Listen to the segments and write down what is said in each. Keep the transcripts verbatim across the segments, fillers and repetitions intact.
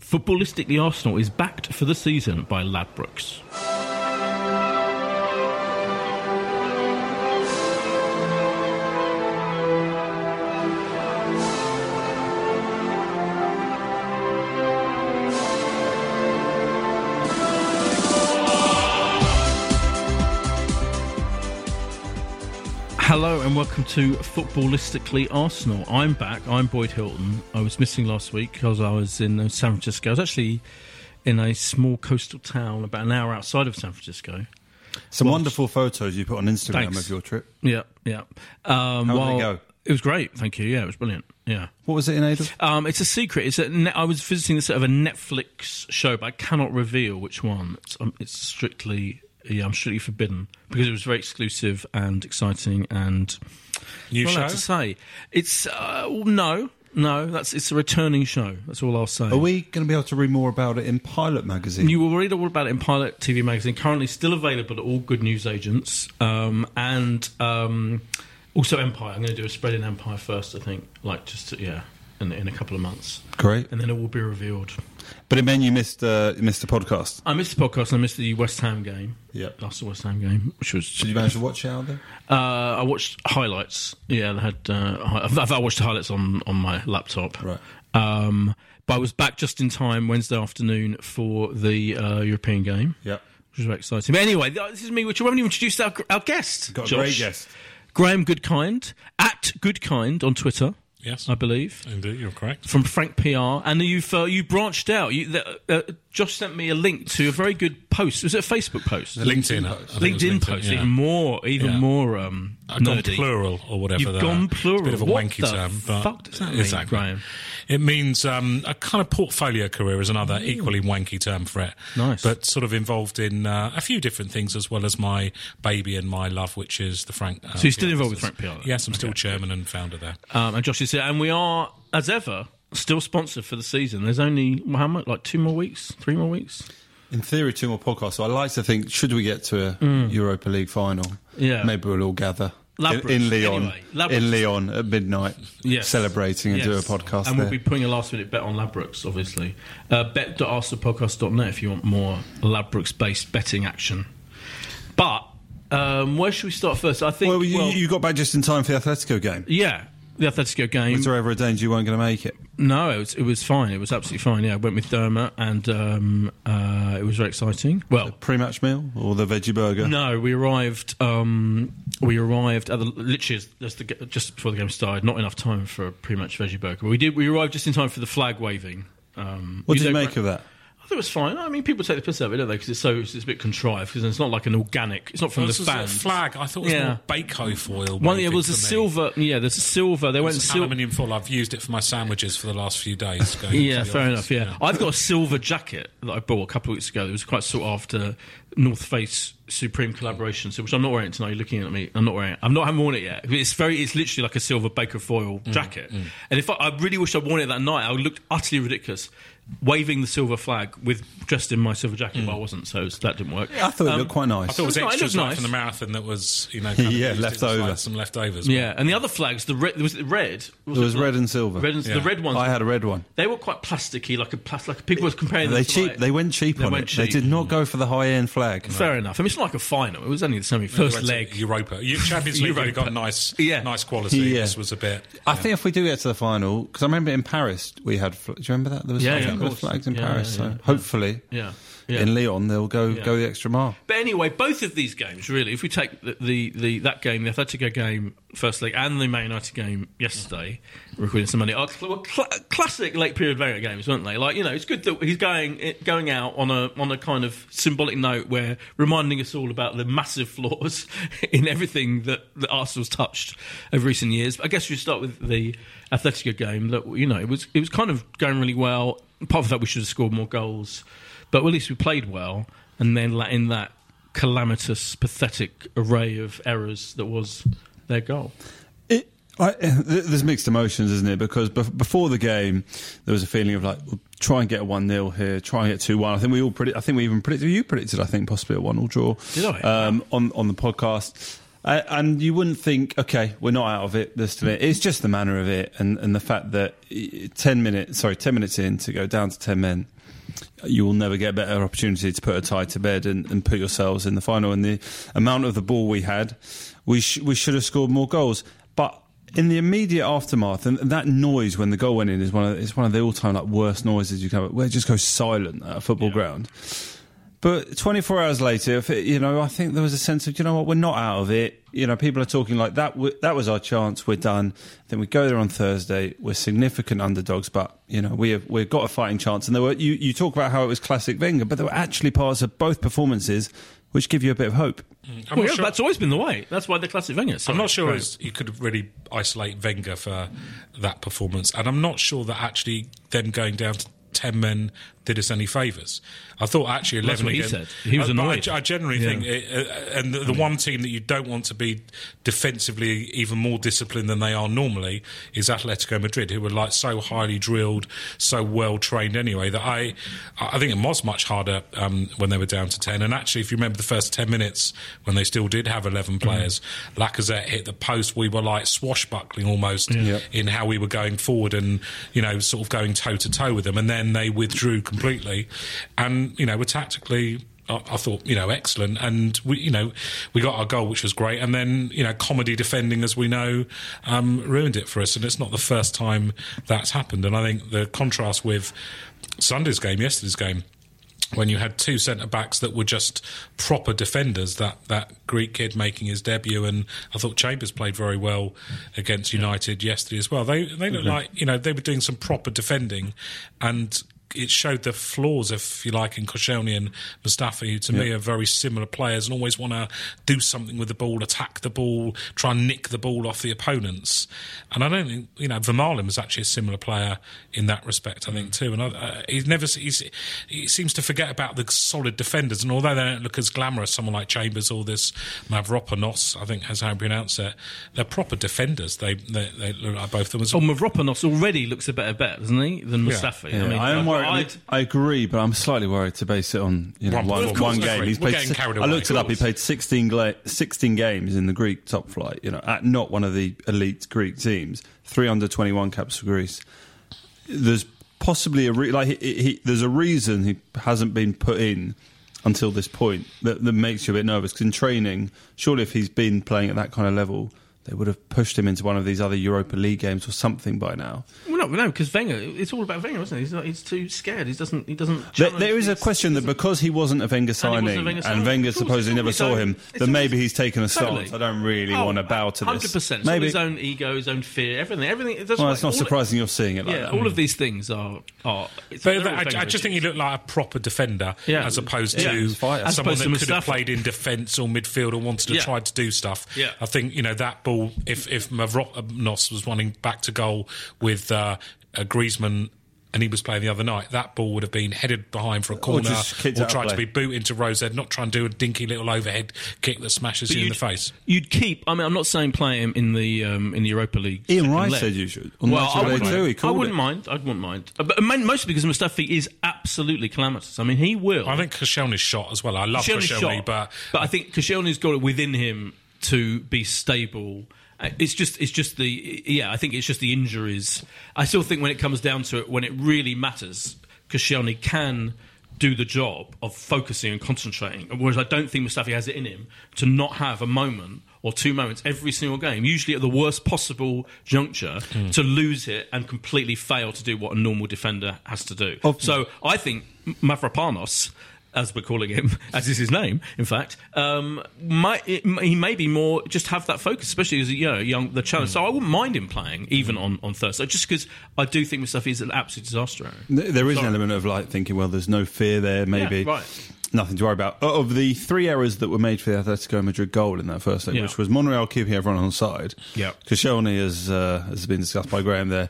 Footballistically, Arsenal is backed for the season by Ladbrokes. Hello and welcome to Footballistically Arsenal. I'm back. I'm Boyd Hilton. I was missing last week because I was in San Francisco. I was actually in a small coastal town about an hour outside of San Francisco. Some well, wonderful photos you put on Instagram thanks. of your trip. Yeah, yeah. Um, How well, did it go? It was great, thank you. Yeah, it was brilliant. Yeah. What was it in Ada? Um, it's a secret. It's a ne- I was visiting a sort of a Netflix show, but I cannot reveal which one. It's, um, it's strictly... Yeah, I'm strictly forbidden because it was very exclusive and exciting and new show. Allowed to say it's uh, no, no. That's it's a returning show. That's all I'll say. Are we going to be able to read more about it in Pilot magazine? You will read all about it in Pilot T V magazine. Currently still available at all good news agents um, and um, also Empire. I'm going to do a spread in Empire first. I think like just to, yeah. In, in a couple of months. Great. And then it will be revealed. But it meant you missed, uh, you missed the podcast. I missed the podcast and I missed the West Ham game. Yeah. Last West Ham game, which was... Did you manage to watch it out there? Uh, I watched highlights. Yeah, I had. Uh, hi- I watched the highlights on, on my laptop. Right. Um, but I was back just in time Wednesday afternoon for the uh, European game. Yeah. Which was very exciting. But anyway, this is me, which I haven't even introduced our, our guest. Got a Josh, great guest. Graham Goodkind, at Goodkind on Twitter. Yes, I believe. Indeed, you're correct. From Frank P R, and you've uh, you branched out. You, uh, Josh sent me a link to a very good post. Was it a Facebook post? A LinkedIn, LinkedIn post. LinkedIn post. Yeah. Even more, even yeah. more. Um, I've gone plural or whatever. You've that gone plural. It's a bit of a what wanky the term. But fuck does that mean, exactly. Graham? It means um, a kind of portfolio career is another really? equally wanky term for it. Nice, but sort of involved in uh, a few different things as well as my baby and my love, which is the Frank. Uh, so you're still involved with Frank P R? Though? Yes, I'm okay. still chairman and founder there. Um, and Josh is here, and we are as ever. Still sponsored for the season. There's only how much? Like two more weeks, three more weeks. In theory, two more podcasts. So I like to think, should we get to a mm. Europa League final? Yeah, maybe we'll all gather in, in Lyon, anyway, in Lyon at midnight, yes. celebrating and yes. do a podcast. And there. We'll be putting a last-minute bet on Ladbrokes, obviously. Uh, bet dot arsenal podcast dot net if you want more Ladbrokes-based betting action. But um, where should we start first? I think. Well, you, well, you got back just in time for the Atletico game. Yeah. The Atletico game. Was there ever a danger you weren't going to make it? No, it was, it was fine. It was absolutely fine. Yeah, I went with Derma and um, uh, it was very exciting. Well, the pre-match meal or the veggie burger? No, we arrived. Um, we arrived at the literally just, the, just before the game started. Not enough time for a pre-match veggie burger. But we did. We arrived just in time for the flag waving. Um, what did you make of that? I thought it was fine. I mean, people take the piss out of it, don't they? Because it's so it's a bit contrived. Because it's not like an organic. It's not from well, the fan. It's a flag. I thought it was yeah. more bacon foil. One, it was a silver. Yeah, there's a silver. They it went sil- aluminium foil. I've used it for my sandwiches for the last few days. Going yeah, fair office. enough. Yeah. yeah, I've got a silver jacket that I bought a couple of weeks ago. That was quite sought after. North Face Supreme collaboration, so which I'm not wearing tonight. You're looking at me. I'm not wearing it. I'm not. I haven't worn it yet. It's very. It's literally like a silver Baker foil mm, jacket. Mm. And if I, I really wish I'd worn it that night, I would look utterly ridiculous. waving the silver flag with dressed in my silver jacket, mm. but I wasn't, so that didn't work. Yeah, I thought um, it looked quite nice. I thought it was, it was extras nice. Like from the marathon that was, you know, kind of yeah, left over. Like some leftovers. Yeah, and the other flags, the red, was it red? Was it was it red and silver. Red and, yeah. The red ones. I had a red one. They were quite plasticky, like a plastic. Like people were comparing. They them to cheap. Like, they went cheap they on went it. Cheap. They did not go for the high end flag. No. Fair enough. I mean, it's not like a final. It was only the semi first leg. Europa. Champions League really got nice, yeah. nice quality. Yeah. This was a bit. I yeah. think if we do get to the final, because I remember in Paris we had. Do you remember that? There was yeah. There were flags in yeah, Paris, yeah, yeah. so hopefully yeah, yeah. in Lyon they'll go yeah. go the extra mile. But anyway, both of these games really, if we take the, the, the that game, the Atletico game first leg and the Man United game yesterday, yeah. recording some money, are cl- cl- classic late period Vieira games, weren't they? Like, you know, it's good that he's going going out on a on a kind of symbolic note, where reminding us all about the massive flaws in everything that, that Arsenal's touched over recent years. But I guess we start with the Atletico game. That, you know, it was it was kind of going really well. Apart from that, we should have scored more goals, but at least we played well. And then in that calamitous, pathetic array of errors that was their goal. It, I, there's mixed emotions, isn't it? Because before the game, there was a feeling of like, try and get a one nil here, try and get two one. I think we all predict. I think we even predicted. You predicted, I think, possibly a one all draw. Did I? Um, on on the podcast. Uh, and you wouldn't think, okay, we're not out of it. This it. It's just the manner of it, and, and the fact that ten minutes, sorry, ten minutes in to go down to ten men, you will never get a better opportunity to put a tie to bed and, and put yourselves in the final. And the amount of the ball we had, we sh- we should have scored more goals. But in the immediate aftermath, and that noise when the goal went in is one of it's one of the all time like worst noises you can have. Where it just goes silent at a football yeah. ground. But twenty-four hours later, if it, you know, I think there was a sense of, you know what, we're not out of it. You know, people are talking like, that w- that was our chance, we're done. Then we go there on Thursday, we're significant underdogs, but, you know, we have, we've got a fighting chance. And there were you, you talk about how it was classic Wenger, but there were actually parts of both performances which give you a bit of hope. Mm. Well, yeah, sure. That's always been the way. That's why they're classic Wenger. So I'm not sure as you could really isolate Wenger for that performance. And I'm not sure that actually them going down to ten men did us any favours. I thought actually eleven well, that's what again. He said. He was annoyed. I, I generally yeah. think, it, uh, and the, the one team that you don't want to be defensively even more disciplined than they are normally is Atletico Madrid, who were like so highly drilled, so well trained anyway, that I, I think it was much harder um, when they were down to ten. And actually, if you remember the first ten minutes when they still did have eleven players, mm-hmm. Lacazette hit the post. We were like swashbuckling almost yeah. in how we were going forward and, you know, sort of going toe to toe with them. And then And they withdrew completely, and you know, were tactically, I, I thought, you know, excellent, and we, you know, we got our goal, which was great, and then you know, comedy defending, as we know, um, ruined it for us, and it's not the first time that's happened. And I think the contrast with Sunday's game, yesterday's game, when you had two centre-backs that were just proper defenders, that, that Greek kid making his debut, and I thought Chambers played very well against United yeah. yesterday as well. They they looked mm-hmm. like, you know, they were doing some proper defending, and it showed the flaws, if you like, in Koscielny and Mustafi, who to yeah. me are very similar players and always want to do something with the ball, attack the ball, try and nick the ball off the opponents. And I don't think, you know, Vermaelen was actually a similar player in that respect, I think, too. And I, uh, he's never, he's, he seems to forget about the solid defenders. And although they don't look as glamorous, someone like Chambers or this Mavropanos, I think that's how you pronounce it, they're proper defenders. They they, they look like both of them. As well. Oh, Mavropanos already looks a better bet, doesn't he, than Mustafi? Yeah. Yeah. I mean, I am I'd, I agree, but I'm slightly worried to base it on you know, one, one, course, one game. He's played, I looked it up. He played sixteen, sixteen games in the Greek top flight. You know, at not one of the elite Greek teams. Three under twenty-one caps for Greece. There's possibly a re- like he, he, there's a reason he hasn't been put in until this point that, that makes you a bit nervous. Because in training, surely if he's been playing at that kind of level, they would have pushed him into one of these other Europa League games or something by now. Well, no, no, because Wenger, it's all about Wenger, isn't it? He's, not, he's too scared. He doesn't. He doesn't. There, there is a question that because he wasn't a Wenger signing and, Wenger, and Wenger supposedly never saw own, him, that maybe his, he's taken a totally. stance. I don't really oh, want to bow to this. one hundred percent. Maybe his own ego, his own fear, everything. Everything. It well, like, it's not surprising it, you're seeing it like yeah, that. All of these things are. are it's, but I, I just think he looked like a proper defender, yeah, as opposed yeah, to yeah, someone that could have played in defence or midfield or wanted to try to do stuff. I think you know that ball. If if Mavropanos was running back to goal with uh, Griezmann and he was playing the other night, that ball would have been headed behind for a corner or, or tried to be booted into Rose Head, not try and do a dinky little overhead kick that smashes you in the face. You'd keep, I mean, I'm not saying play him in the um, in the Europa League. Ian Wright said you should. On well, I wouldn't, too, I wouldn't mind. I wouldn't mind. But mostly because Mustafi is absolutely calamitous. I mean, he will. I think Koscielny's shot as well. I love Koscielny, but... But I think Koscielny's got it within him to be stable. It's just, it's just the, yeah, I think it's just the injuries. I still think when it comes down to it, when it really matters, Koscielny can do the job of focusing and concentrating, whereas I don't think Mustafi has it in him to not have a moment or two moments every single game, usually at the worst possible juncture, mm. to lose it and completely fail to do what a normal defender has to do. Okay. So I think Mavropanos, as we're calling him, as is his name, in fact, um, might, it, he may be more, just have that focus, especially as a, you know, young, the challenge. Mm. So I wouldn't mind him playing, even mm. on, on Thursday, just because I do think Mustafi is an absolute disaster. There is Sorry. an element of like thinking, well, there's no fear there, maybe. Yeah, right. Nothing to worry about. Of the three errors that were made for the Atletico Madrid goal in that first leg, yeah. which was Monreal keeping everyone on side, yeah. Koscielny, as uh, has been discussed by Graham there,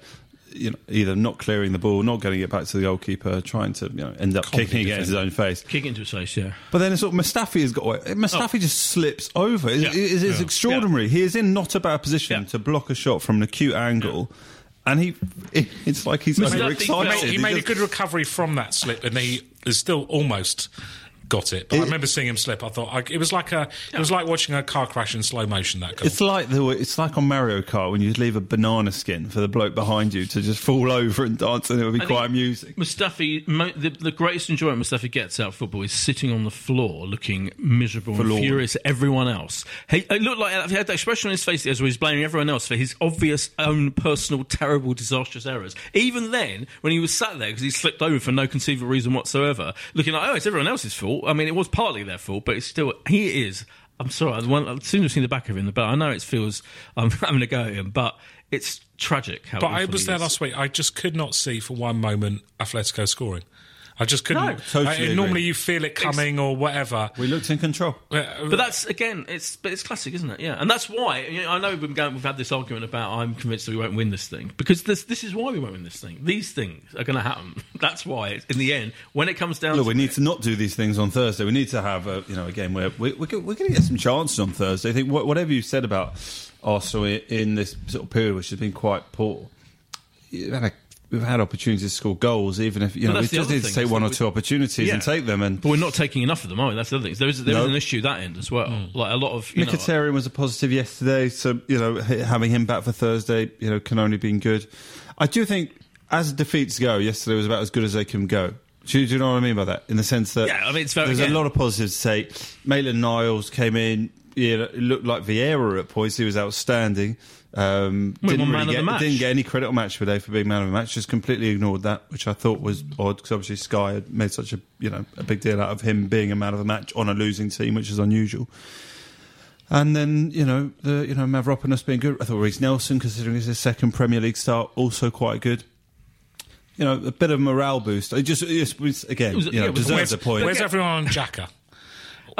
you know, either not clearing the ball, not getting it back to the goalkeeper, trying to, you know, end up Confident kicking it at his own face. Kicking into his face, yeah. But then it's sort of Mustafi has got away. Mustafi oh. just slips over. It's, yeah. it's, it's yeah. extraordinary. Yeah. He is in not a bad position yeah. to block a shot from an acute angle. Yeah. And he, it's like he's overexcited. He made, he made he a good recovery from that slip, and he is still almost got it. But it, I remember seeing him slip. I thought I, it was like a, it was like watching a car crash in slow motion. That goal. It's like the, it's like on Mario Kart when you leave a banana skin for the bloke behind you to just fall over and dance, and it would be I quite amusing. Mustafi, the, the greatest enjoyment Mustafi gets out of football is sitting on the floor, looking miserable Forlorn. and furious at everyone else. He it looked like he had the expression on his face as well. He's blaming everyone else for his obvious own personal terrible, disastrous errors. Even then, when he was sat there because he slipped over for no conceivable reason whatsoever, looking like, oh, it's everyone else's fault. I mean, it was partly their fault, but it's still... He is... I'm sorry, one, I've soon seen the back of him, but I know it feels... I'm having a go at him, but it's tragic how... But I was there last week. I just could not see for one moment Atletico scoring. I just couldn't... No, totally I, normally you feel it coming it's, or whatever. We looked in control. But that's, again, it's but it's classic, isn't it? Yeah. And that's why... You know, I know we've, going, we've had this argument about I'm convinced that we won't win this thing, because this, this is why we won't win this thing. These things are going to happen. That's why, in the end, when it comes down Look, to... Look, we need it, to not do these things on Thursday. We need to have a, you know, a game where we, we're, we're going to get some chances on Thursday. I think whatever you said about Arsenal in this sort of period, which has been quite poor, you've had a... We've had opportunities to score goals, even if, you know, we just need to take one or two opportunities yeah. and take them. And but we're not taking enough of them, are we? That's the other thing. There is, there no. is an issue that end as well. Mm. Like a lot of, you Mkhitaryan know, was a positive yesterday, so, you know, having him back for Thursday, you know, can only be good. I do think, as defeats go, yesterday was about as good as they can go. Do you, do you know what I mean by that? In the sense that yeah, I mean, it's very, there's yeah. a lot of positives to say. Maitland-Niles came in. Yeah, it looked like Vieira at points. He was outstanding. Um, didn't, really get, didn't get any credit on Match of the Day for being man of the match. Just completely ignored that, which I thought was odd, because obviously Sky had made such a you know a big deal out of him being a man of the match on a losing team, which is unusual. And then you know the you know Mavropanos being good. I thought Reece Nelson, considering it's his second Premier League start, also quite good. You know, a bit of morale boost. It just it was, again, it was, you know, yeah, deserves a point. Where's everyone on Xhaka?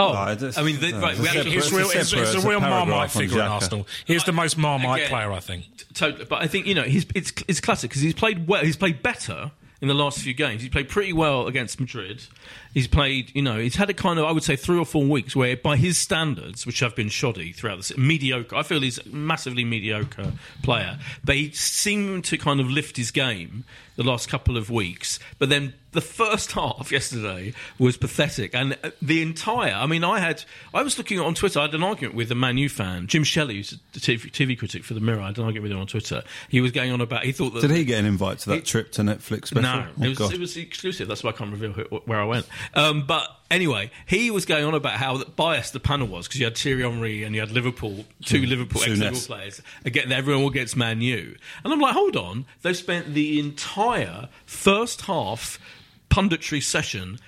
Oh, no, I, just, I mean, the, no, right, it's, it's, it's, real, it's, it's a real Marmite figure in Arsenal. He's the most Marmite Again, player, I think. Totally, but I think you know he's it's it's classic because he's played well. He's played better in the last few games. He's played pretty well against Madrid. He's played, you know, he's had a kind of, I would say, three or four weeks where, by his standards, which have been shoddy throughout the mediocre. I feel he's a massively mediocre player. They seem to kind of lift his game the last couple of weeks, but then the first half yesterday was pathetic, and the entire... I mean, I had... I was looking on Twitter, I had an argument with a Man U fan, Jim Shelley, who's a T V critic for The Mirror. I had an argument with him on Twitter. He was going on about... He thought that... Did he get an invite to that he, trip to Netflix special? No, oh, it, was, it was exclusive, that's why I can't reveal who, where I went. Um, but anyway, he was going on about how biased the panel was, because you had Thierry Henry and you had Liverpool, two mm, Liverpool ex-Liverpool players, again, everyone all gets Man U. And I'm like, hold on, they've spent the entire first half punditry session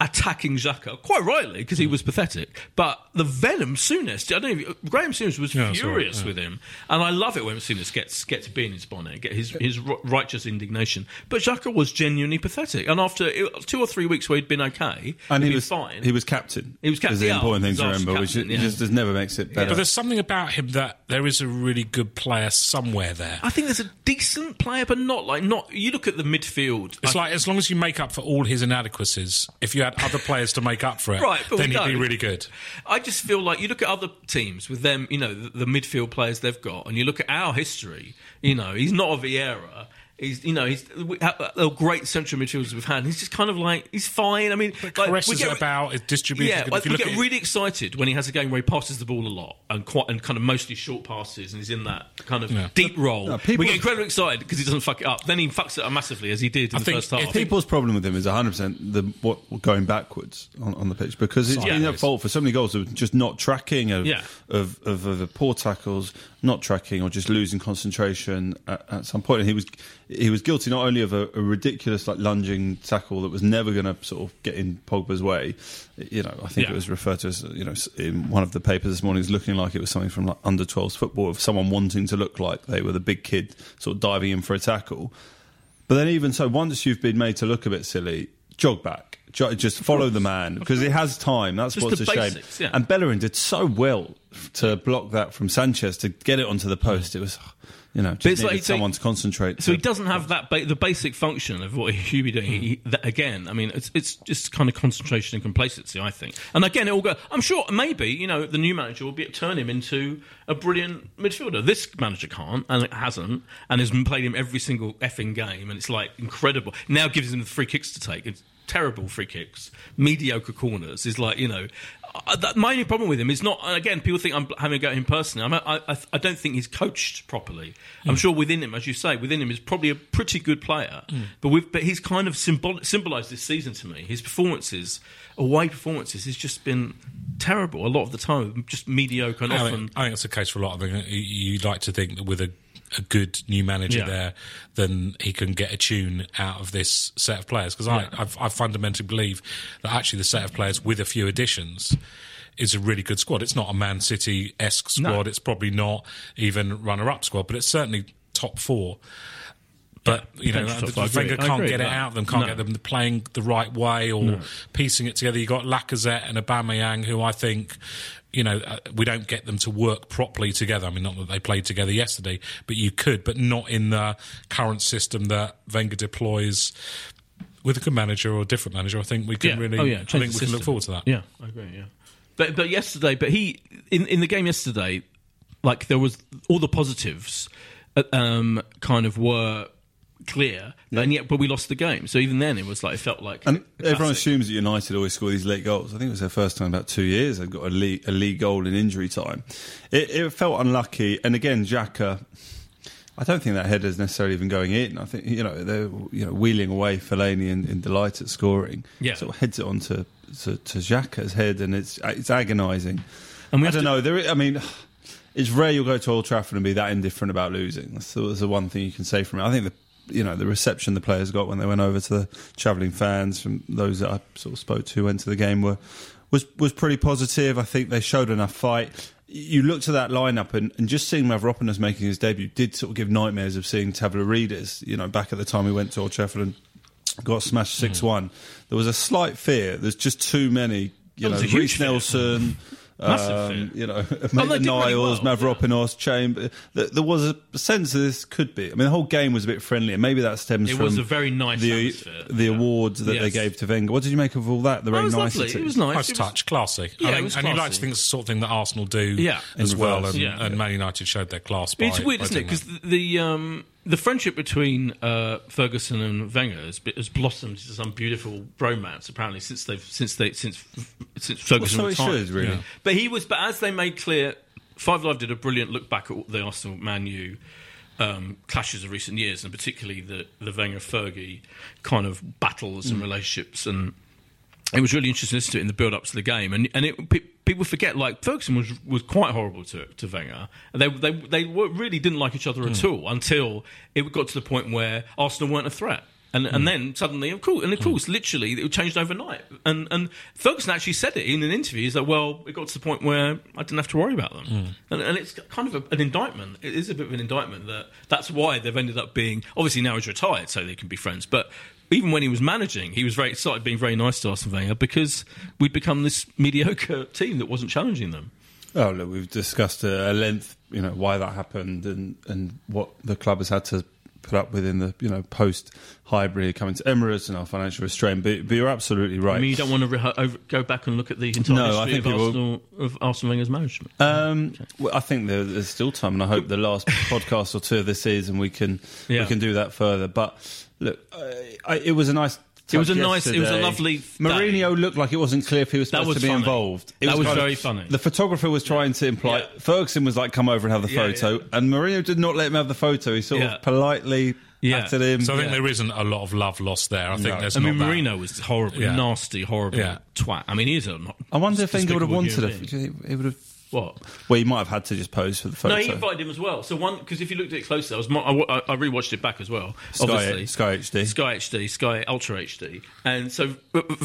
attacking Xhaka, quite rightly, because he was pathetic. But the venom Souness, I don't know, Graham Souness was yeah, furious right, yeah. with him, and I love it when Souness gets gets a bee in his bonnet, get his his righteous indignation. But Xhaka was genuinely pathetic, and after two or three weeks where he'd been okay, and he, he was fine. He was captain. He was captain. Is the important thing to remember, captain, which yeah. just, just never makes it better. Yeah. But there's something about him that there is a really good player somewhere there. I think there's a decent player, but not like not. You look at the midfield. It's I, like as long as you make up for all his inadequacies, if you had other players to make up for it, right, then he'd be really good. I just feel like you look at other teams with them, you know, the, the midfield players they've got, and you look at our history, you know, he's not a Vieira. He's, you know, he's the great central midfielders we've had. He's just kind of like, he's fine. I mean, but like, caresses we get, about, is distributing. Yeah, if you we look get at really it. excited when he has a game where he passes the ball a lot and quite, and kind of mostly short passes, and he's in that kind of yeah. deep role. No, we get incredibly excited because he doesn't fuck it up. Then he fucks it up massively, as he did in I the think first half. People's problem with him is one hundred percent the what going backwards on, on the pitch, because it's been their fault for so many goals of just not tracking, of, yeah. of, of, of, of poor tackles, not tracking, or just losing concentration at, at some point. And he was... He was guilty not only of a, a ridiculous like lunging tackle that was never going to sort of get in Pogba's way. You know, I think yeah. it was referred to as, you know, in one of the papers this morning, as looking like it was something from like under twelves football, of someone wanting to look like they were the big kid sort of diving in for a tackle. But then even so, once you've been made to look a bit silly, jog back. Just follow the man, because he has time. That's just what's a basics, shame. Yeah. And Bellerin did so well to block that from Sanchez, to get it onto the post. It was... You know, just needed like someone to concentrate. So to, he doesn't have that ba- the basic function of what he should be doing. Mm. He, that, again, I mean, it's it's just kind of concentration and complacency, I think. And again, it all go. I'm sure maybe, you know, the new manager will be, turn him into a brilliant midfielder. This manager can't, and it hasn't, and has played him every single effing game, and it's like incredible. Now gives him the free kicks to take. It's terrible free kicks, mediocre corners. Is like, you know. Uh, that, my only problem with him is not, and again, people think I'm having a go at him personally. I'm, I, I, I don't think he's coached properly. Mm. I'm sure within him, as you say, within him is probably a pretty good player. Mm. But we've, but he's kind of symbol, symbolised this season to me. His performances, away performances, has just been terrible a lot of the time, just mediocre. And I often, think, I think that's the case for a lot of them. You'd like to think that with a. a good new manager yeah. there, then he can get a tune out of this set of players. Because yeah. I, I, I fundamentally believe that actually the set of players with a few additions is a really good squad. It's not a Man City-esque squad. No. It's probably not even runner-up squad, but it's certainly top four. But, you know, Wenger can't get it out of them, can't no. get them playing the right way or no. piecing it together. You've got Lacazette and Aubameyang, who I think, you know, we don't get them to work properly together. I mean, not that they played together yesterday, but you could, but not in the current system that Wenger deploys with a good manager or a different manager. I think we can yeah. really, oh, yeah. I think we can look forward to that. Yeah, I agree, yeah. But, but yesterday, but he, in, in the game yesterday, like there was all the positives um, kind of were... clear, yeah. and yet, but we lost the game. So even then, it was like it felt like. And everyone assumes that United always score these late goals. I think it was their first time in about two years they've got a league, a league goal in injury time. It, it felt unlucky, and again, Xhaka. I don't think that header's necessarily even going in. I think you know they're you know wheeling away Fellaini in, in delight at scoring. Yeah, sort of heads it on to, to, to Xhaka's head, and it's it's agonising. And we I don't to- know. There, is, I mean. It's rare you'll go to Old Trafford and be that indifferent about losing. That's the, that's the one thing you can say from it. I think the. You know, the reception the players got when they went over to the travelling fans from those that I sort of spoke to who went to the game were was was pretty positive. I think they showed enough fight. You looked at that lineup and, and just seeing Mavropanos making his debut did sort of give nightmares of seeing Tavla Readers. You know, back at the time we went to Old Trafford and got smashed six one. Mm. There was a slight fear. There's just too many, you know, Reece Nelson... Um, you know, oh, Niles, well. Mavropanos, Chambers. There was a sense that this could be. I mean, the whole game was a bit friendly, and maybe that stems it from was a very nice the, the yeah. awards that yes. they gave to Wenger. What did you make of all that? The very nice, it was nice, nice touch, classy. Yeah, I mean, it was classy. And you like to think it's the sort of thing that Arsenal do yeah. as well, and, yeah. and Man United showed their class. By, it's weird, by isn't it? Because the um, the friendship between uh, Ferguson and Wenger has, has blossomed into some beautiful romance. Apparently, since they've since they since since Ferguson well, so retired, should, really. Yeah. But he was. But as they made clear, Five Live did a brilliant look back at the Arsenal Man U um, clashes of recent years, and particularly the the Wenger Fergie kind of battles mm. and relationships. And it was really interesting to listen to it in the build up to the game, and and it. Pe- People forget, like, Ferguson was was quite horrible to to Wenger. They they they were, really didn't like each other mm. at all until it got to the point where Arsenal weren't a threat. And and mm. then suddenly, of course, and of course, literally, it changed overnight. And and Ferguson actually said it in an interview. He's like, well, it got to the point where I didn't have to worry about them. Mm. And, and it's kind of a, an indictment. It is a bit of an indictment that that's why they've ended up being... Obviously, now he's retired, so they can be friends. But even when he was managing, he was very excited, being very nice to Arsene Wenger, because we'd become this mediocre team that wasn't challenging them. Oh, look, we've discussed at length, you know, why that happened and, and what the club has had to... put up within the, you know, post Highbury coming to Emirates and our financial restraint, but, but you're absolutely right. I mean, you don't want to rehe- over, go back and look at the entire no, history I think of, Arsenal, of Arsene Wenger's management. Um, okay. Well, I think there, there's still time, and I hope the last podcast or two of this season we can yeah. we can do that further. But look, I, I, it was a nice. It was a nice, yesterday. It was a lovely day. Mourinho looked like it wasn't clear if he was supposed was to be funny. involved. It that was, was very of, funny. The photographer was trying yeah. to imply, yeah. Ferguson was like, come over and have the photo, yeah, yeah. and Mourinho did not let him have the photo. He sort yeah. of politely yeah. patted him. So I think yeah. there isn't a lot of love lost there. I think no. there's I not mean, that. Mourinho was horribly yeah. nasty, horrible yeah. twat. I mean, he is a... I wonder if Wenger would have wanted it. He would have... What? Well, you might have had to just pose for the photo. No, he invited him as well. So one, because if you looked at it closer, I was more, I, I rewatched it back as well. Sky, obviously, Sky H D, Sky H D, Sky Ultra H D, and so Wenger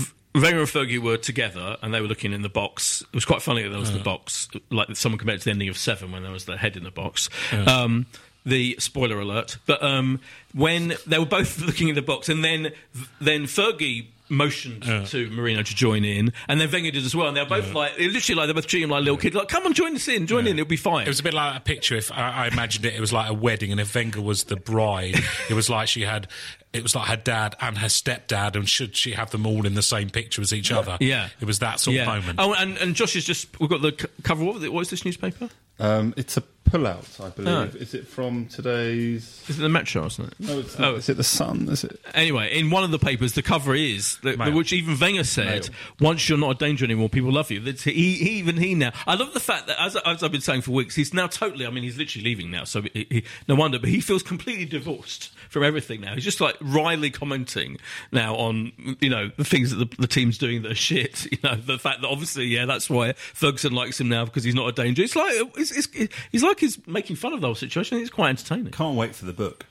and Fergie were together, and they were looking in the box. It was quite funny that there was yeah. the box, like someone compared it to the ending of Seven when there was the head in the box. Yeah. Um, the spoiler alert, but um, when they were both looking in the box, and then then Fergie motioned yeah. to Mourinho to join in, and then Wenger did as well, and they were both yeah. like, literally like they were both treating him like little yeah. kids, like, come on, join us in, join yeah. in, it'll be fine. It was a bit like a picture. If I, I imagined it, it was like a wedding, and if Wenger was the bride, it was like she had, it was like her dad and her stepdad, and should she have them all in the same picture as each other? Yeah. It was that sort yeah. of moment. Oh, and, and Josh has just, we've got the cover, what, what is this newspaper? Um, it's a pull-out, I believe. Oh. Is it from today's... Is it the Metro, isn't it? No, it's not. Oh. Is it the Sun? Is it? Anyway, in one of the papers, the cover is, the, which even Wenger said, Male. once you're not a danger anymore, people love you. He, he, even he now... I love the fact that, as, as I've been saying for weeks, he's now totally... I mean, he's literally leaving now, so he, he, no wonder, but he feels completely divorced from everything now. He's just, like, wryly commenting now on, you know, the things that the, the team's doing that are shit. You know, the fact that, obviously, yeah, that's why Ferguson likes him now, because he's not a danger. It's like... It's, it's, he's like he's making fun of the whole situation. It's quite entertaining. Can't wait for the book.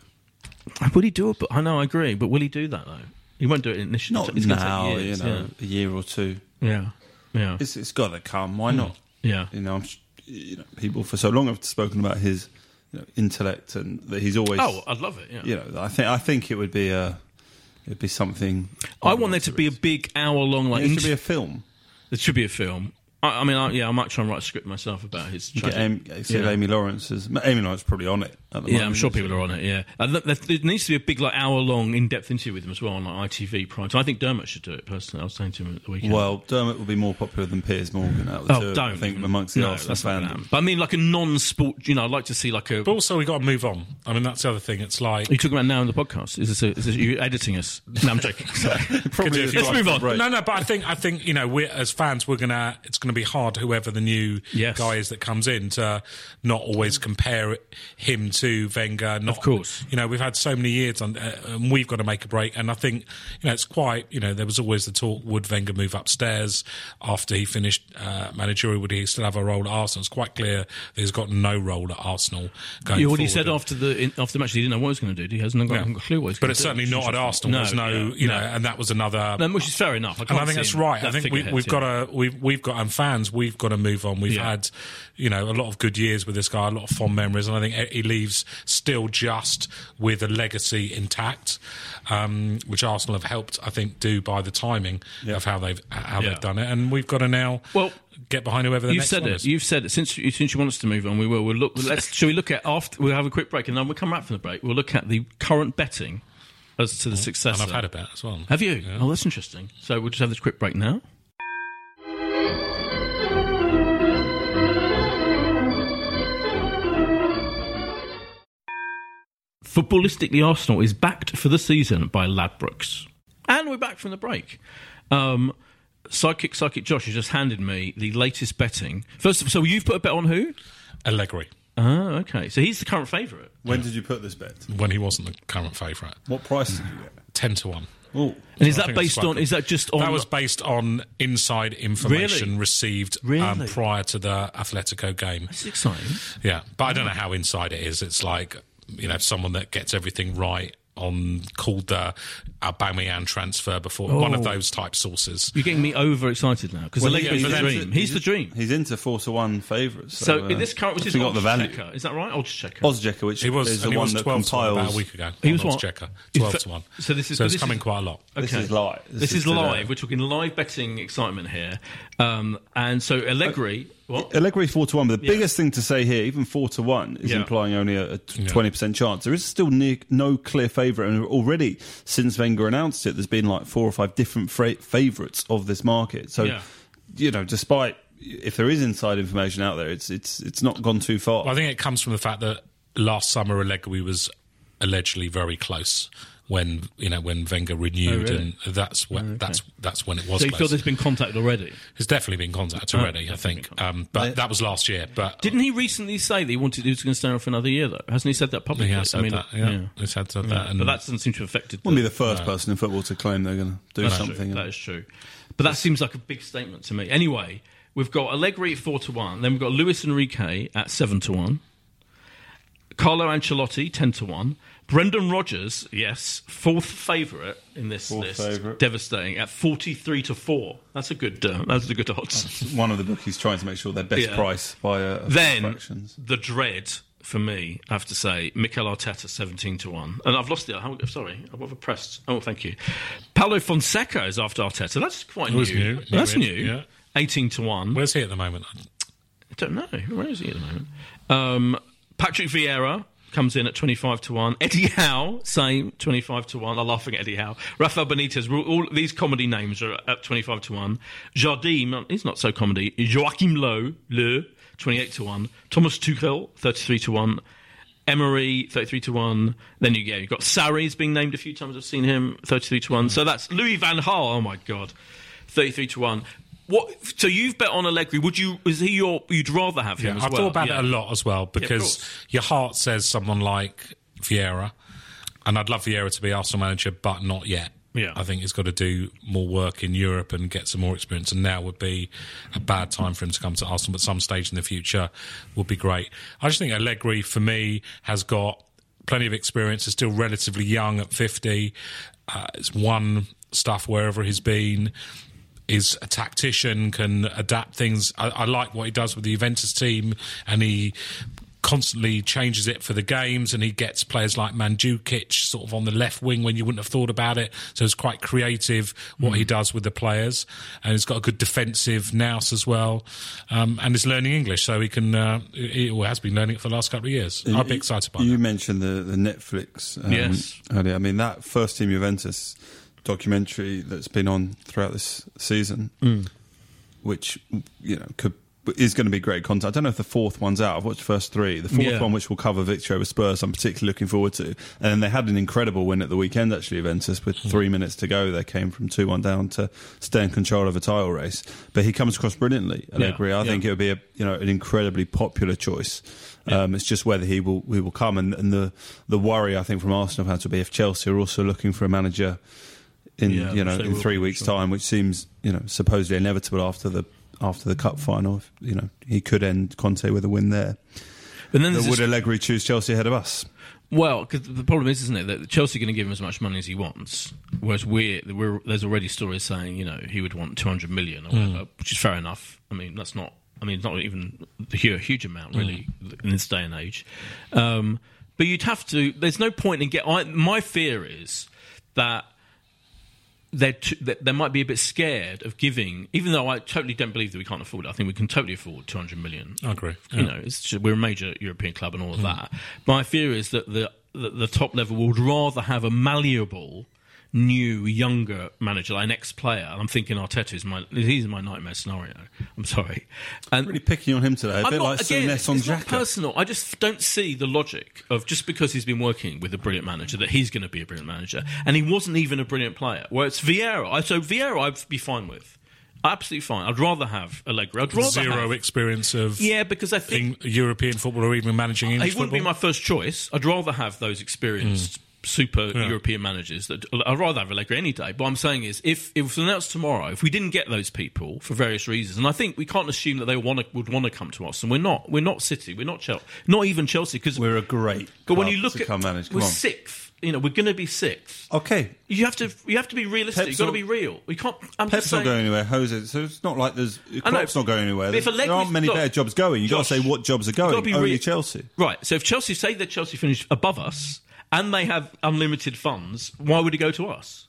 Will he do a book? I know, I agree, but will he do that though? He won't do it initially. Not it's now, take years, you know, yeah. a year or two. Yeah, yeah. It's, it's got to come. Why mm. not? Yeah, you know, I'm, you know, people for so long have spoken about his, you know, intellect and that he's always. Oh, I'd love it. Yeah, you know, I think I think it would be a, it'd be something. I want there to be a big hour long. Like it should inter- be a film. There should be a film. I mean, I, yeah, I might try and write a script myself about his... Get Amy, see yeah. Amy Lawrence is... Amy Lawrence is probably on it at the moment. Yeah, I'm sure people are on it, yeah. And there needs to be a big, like, hour-long in-depth interview with him as well on, like, I T V Prime. So I think Dermot should do it, personally. I was saying to him at the weekend. Well, Dermot will be more popular than Piers Morgan out of the oh, two, don't. I think, amongst the no, Arsenal fans. But I mean, like, a non-sport... You know, I'd like to see, like, a... But also, we've got to move on. I mean, that's the other thing. It's like... Are you talking about now in the podcast? Is this... A, is this you editing us? No, I'm joking. probably Let's move on. Break. No, no, but I think, I think you know, we're as fans, we're going to... It's going to be hard, whoever the new yes. guy is that comes in, to not always compare him to Wenger. Not, of course. You know, we've had so many years on, uh, and we've got to make a break. And I think, you know, it's quite, you know, there was always the talk, would Wenger move upstairs after he finished uh, managerial? Would he still have a role at Arsenal? It's quite clear that he's got no role at Arsenal going yeah, what forward. He said after the in, after the match, he didn't know what he was going to do. He hasn't got, yeah. got a clue what he's going to do. But it's certainly not at Arsenal. No, There's no, yeah, you know, no. and that was another... No, which is fair enough. I and I think that's right. That I think we, we've yeah. got to... We've, we've got... And fans, we've got to move on. We've yeah. had, you know, a lot of good years with this guy, a lot of fond memories, and I think he leaves still just with a legacy intact, um, which Arsenal have helped, I think, do by the timing yeah. of how they've how yeah. they've done it. And we've got to now well, get behind whoever the you've next said one it. is. You've said it. Since since you want us to move on, we will. We'll look. Let's. Shall we look at after? We'll have a quick break, and then we'll come back from the break. We'll look at the current betting as to the oh, successor. And I've had a bet as well. Have you? Yeah. Oh, that's interesting. So we'll just have this quick break now. Footballistically, Arsenal is backed for the season by Ladbrokes. And we're back from the break. Um, Psychic Psychic Josh has just handed me the latest betting. First of all, so you've put a bet on who? Allegri. Oh, okay. So he's the current favourite. When yeah. did you put this bet? When he wasn't the current favourite. What price did you get? ten to one Ooh. And is I that based on? Is that just on? That was based on inside information really? received really? Um, prior to the Atletico game. That's exciting. Yeah, but I don't know how inside it is. It's like, you know, someone that gets everything right on called the Aubameyang transfer before. Oh. One of those type sources. You're getting me overexcited now because well, Allegri's yeah, the dream. He's, he's the dream. He's into four to one favourites. So, so uh, in this current, which is got the value. Checker, is that right? Ozcheka. Ozcheka, which he was, is the he one was that compiles about a week ago. He was what? Ozcheka, twelve fa- to one. So this is so it's this coming is, quite a lot. Okay. This is live. This, this is, is live. We're talking live betting excitement here, um, and so Allegri. Uh, What? Allegri four to one, but the yeah. biggest thing to say here, even four to one, is yeah. implying only a twenty percent yeah. chance. There is still near, no clear favourite, and already since Wenger announced it, there's been like four or five different fra- favourites of this market. So, yeah. you know, despite if there is inside information out there, it's it's it's not gone too far. Well, I think it comes from the fact that last summer Allegri was allegedly very close. When you know when Wenger renewed, oh, really? and that's when oh, okay. that's that's when it was. So you close. Feel there's been contact already? There's definitely been contact already. Oh, I think, contact. Um, but that was last year. But didn't he recently say that he wanted he was going to stay on for another year? Though hasn't he said that publicly? He has said I mean, that. Yeah, yeah. he's had said yeah. that. And but that doesn't seem to have affected. Wouldn't be the first no. person in football to claim they're going to do that's something. True. That is true. But that seems like a big statement to me. Anyway, we've got Allegri at four to one. Then we've got Luis Enrique at seven to one. Carlo Ancelotti ten to one. Brendan Rodgers, yes, fourth favourite in this fourth list, favourite. Devastating at forty-three to four. That's a good. Uh, that's a good odds. That's one of the bookies trying to make sure their best yeah. price by a. Then fractions. The dread for me, I have to say, Mikel Arteta seventeen to one, and I've lost it. How, sorry, I've overpressed. Oh, thank you. Paolo Fonseca is after Arteta. That's quite new. new. That's new. new. Yeah. Eighteen to one. Where's he at the moment? I don't know. Where is he at the moment? Um, Patrick Vieira. Comes in at twenty-five to one. Eddie Howe, same, twenty-five to one. I'm laughing at Eddie Howe. Rafael Benitez, all these comedy names are at twenty-five to one. Jardim, he's not so comedy. Joachim Low, Le, twenty-eight to one. Thomas Tuchel, thirty-three to one. Emery, thirty-three to one. Then you, yeah, you've got Sarri's being named a few times. I've seen him, thirty-three to one. So that's Louis van Gaal, oh my God, thirty-three to one. What? So you've bet on Allegri. Would you? Is he your? You'd rather have him? Yeah, as I've well. thought about yeah. it a lot as well because yeah, your heart says someone like Vieira, and I'd love Vieira to be Arsenal manager, but not yet. Yeah, I think he's got to do more work in Europe and get some more experience. And now would be a bad time for him to come to Arsenal, but some stage in the future would be great. I just think Allegri for me has got plenty of experience. Is still relatively young at fifty. Uh, it's won stuff wherever he's been. Is a tactician, can adapt things. I, I like what he does with the Juventus team, and he constantly changes it for the games, and he gets players like Mandzukic sort of on the left wing when you wouldn't have thought about it. So it's quite creative what mm. he does with the players, and he's got a good defensive nous as well, um, and he's learning English, so he can. Uh, he has been learning it for the last couple of years. You, I'd be excited by you that. You mentioned the, the Netflix um, yes. earlier. I mean, that first team Juventus documentary that's been on throughout this season, mm. which you know could is going to be great content. I don't know if the fourth one's out. I've watched the first three. The fourth yeah. one, which will cover victory over Spurs, I'm particularly looking forward to. And then they had an incredible win at the weekend, actually, Juventus, with three minutes to go. They came from two one down to stay in control of a title race. But he comes across brilliantly, Allegri. Yeah. I yeah. think it would be a you know an incredibly popular choice. Yeah. Um, it's just whether he will he will come. And, and the the worry I think from Arsenal had to be if Chelsea are also looking for a manager. In yeah, you know, in three weeks' sure. time, which seems you know supposedly inevitable after the after the cup final. If, you know, he could end Conte with a win there. And then would Allegri choose Chelsea ahead of us? Well, because the problem is, isn't it, that Chelsea are going to give him as much money as he wants, whereas we're, we're there's already stories saying you know he would want two hundred million or whatever, mm. which is fair enough. I mean, that's not. I mean, it's not even a huge amount really mm. in this day and age. Um, but you'd have to. There's no point in get. I, my fear is that. They're too, they might be a bit scared of giving, even though I totally don't believe that we can't afford it. I think we can totally afford two hundred million. I agree. Yeah. You know, it's just, we're a major European club and all of mm. that. My fear is that the, the the top level would rather have a malleable, new, younger manager, like an ex-player. I'm thinking Arteta is my he's my nightmare scenario. I'm sorry. And I'm really picking on him today. A I'm bit not, like Souness on Xhaka. Personal. I just don't see the logic of just because he's been working with a brilliant manager that he's going to be a brilliant manager, and he wasn't even a brilliant player. Whereas Vieira, I, so Vieira, I'd be fine with. Absolutely fine. I'd rather have Allegri. I'd rather Zero have, experience of yeah, because I think European football or even managing English football. He wouldn't be my first choice. I'd rather have those experienced mm. super yeah. European managers. That I'd rather have Allegri any day. But what I'm saying is, if it was announced tomorrow, if we didn't get those people for various reasons, and I think we can't assume that they want to, would want to come to us, and we're not, we're not City, we're not Chelsea, not even Chelsea, because we're a great. But when you look at, come manage. Come we're on. sixth you know, we're going to be sixth. Okay. You have to you have to be realistic. Pep's You've got to be real. We can't. I'm Pep's just saying, not going anywhere, Jose. So it's not like there's. Klopp's not going anywhere. There, there aren't many look, better jobs going. You've Josh, got to say what jobs are going. Only real. Chelsea. Right. So if Chelsea, say that Chelsea finish above us and they have unlimited funds, why would it go to us?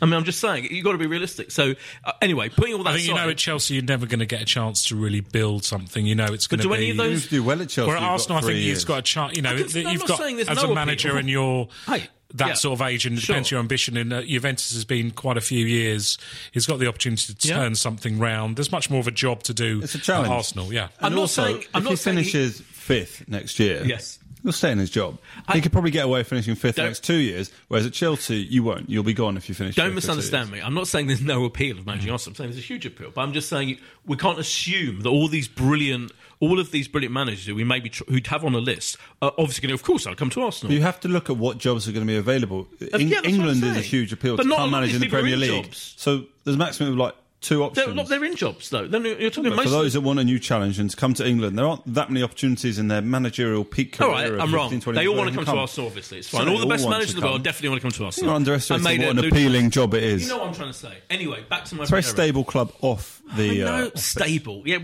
I mean, I'm just saying, you've got to be realistic. So, uh, anyway, putting all that aside... I think aside, you know at Chelsea you're never going to get a chance to really build something. You know it's going to be... But do any of those... do well at Chelsea. Well, at Arsenal, I think years. you've got a chance... You know, you've not got, saying as no a manager people. and you're... Hey. that yeah. sort of age, and it sure. depends on your ambition. And uh, Juventus has been quite a few years. He's got the opportunity to turn yeah. something round. There's much more of a job to do it's a challenge. at Arsenal. Yeah. And I'm not also, saying... I'm if not he saying finishes he... fifth next year, yes. he'll stay in his job. I... He could probably get away finishing fifth the next two years, whereas at Chelsea, you won't. You'll be gone if you finish Don't misunderstand me. I'm not saying there's no appeal of managing Arsenal. I'm saying there's a huge appeal. But I'm just saying we can't assume that all these brilliant... All of these brilliant managers who we maybe tr- who'd have on a list are obviously going to, of course, I'll come to Arsenal. You have to look at what jobs are going to be available. In- yeah, England is a huge appeal but to not manage in the Premier League. Jobs. So there's a maximum of like two options. They're, not, they're in jobs, though. Then you're talking but most for those that want a new challenge and to come to England, there aren't that many opportunities in their managerial peak career. All right, I'm fifteen, wrong. They all want to come, come to Arsenal, obviously. It's fine. So all, all the best managers in the world definitely want to come to Arsenal. You're underestimating what an appealing job it is. You know what I'm trying to say. Anyway, back to my... It's a very stable club off the... Stable. Yeah,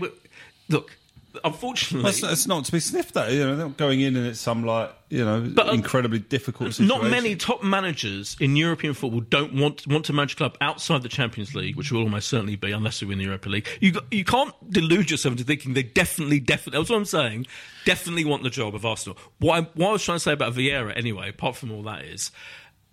look... Unfortunately, well, it's not to be sniffed at. You know, they're not going in and it's some like you know but, uh, incredibly difficult situation. Not many top managers in European football don't want want to manage a club outside the Champions League, which will almost certainly be unless we win the Europa League. You you can't delude yourself into thinking they definitely definitely. That's what I'm saying. Definitely want the job of Arsenal. What I, what I was trying to say about Vieira, anyway, apart from all that, is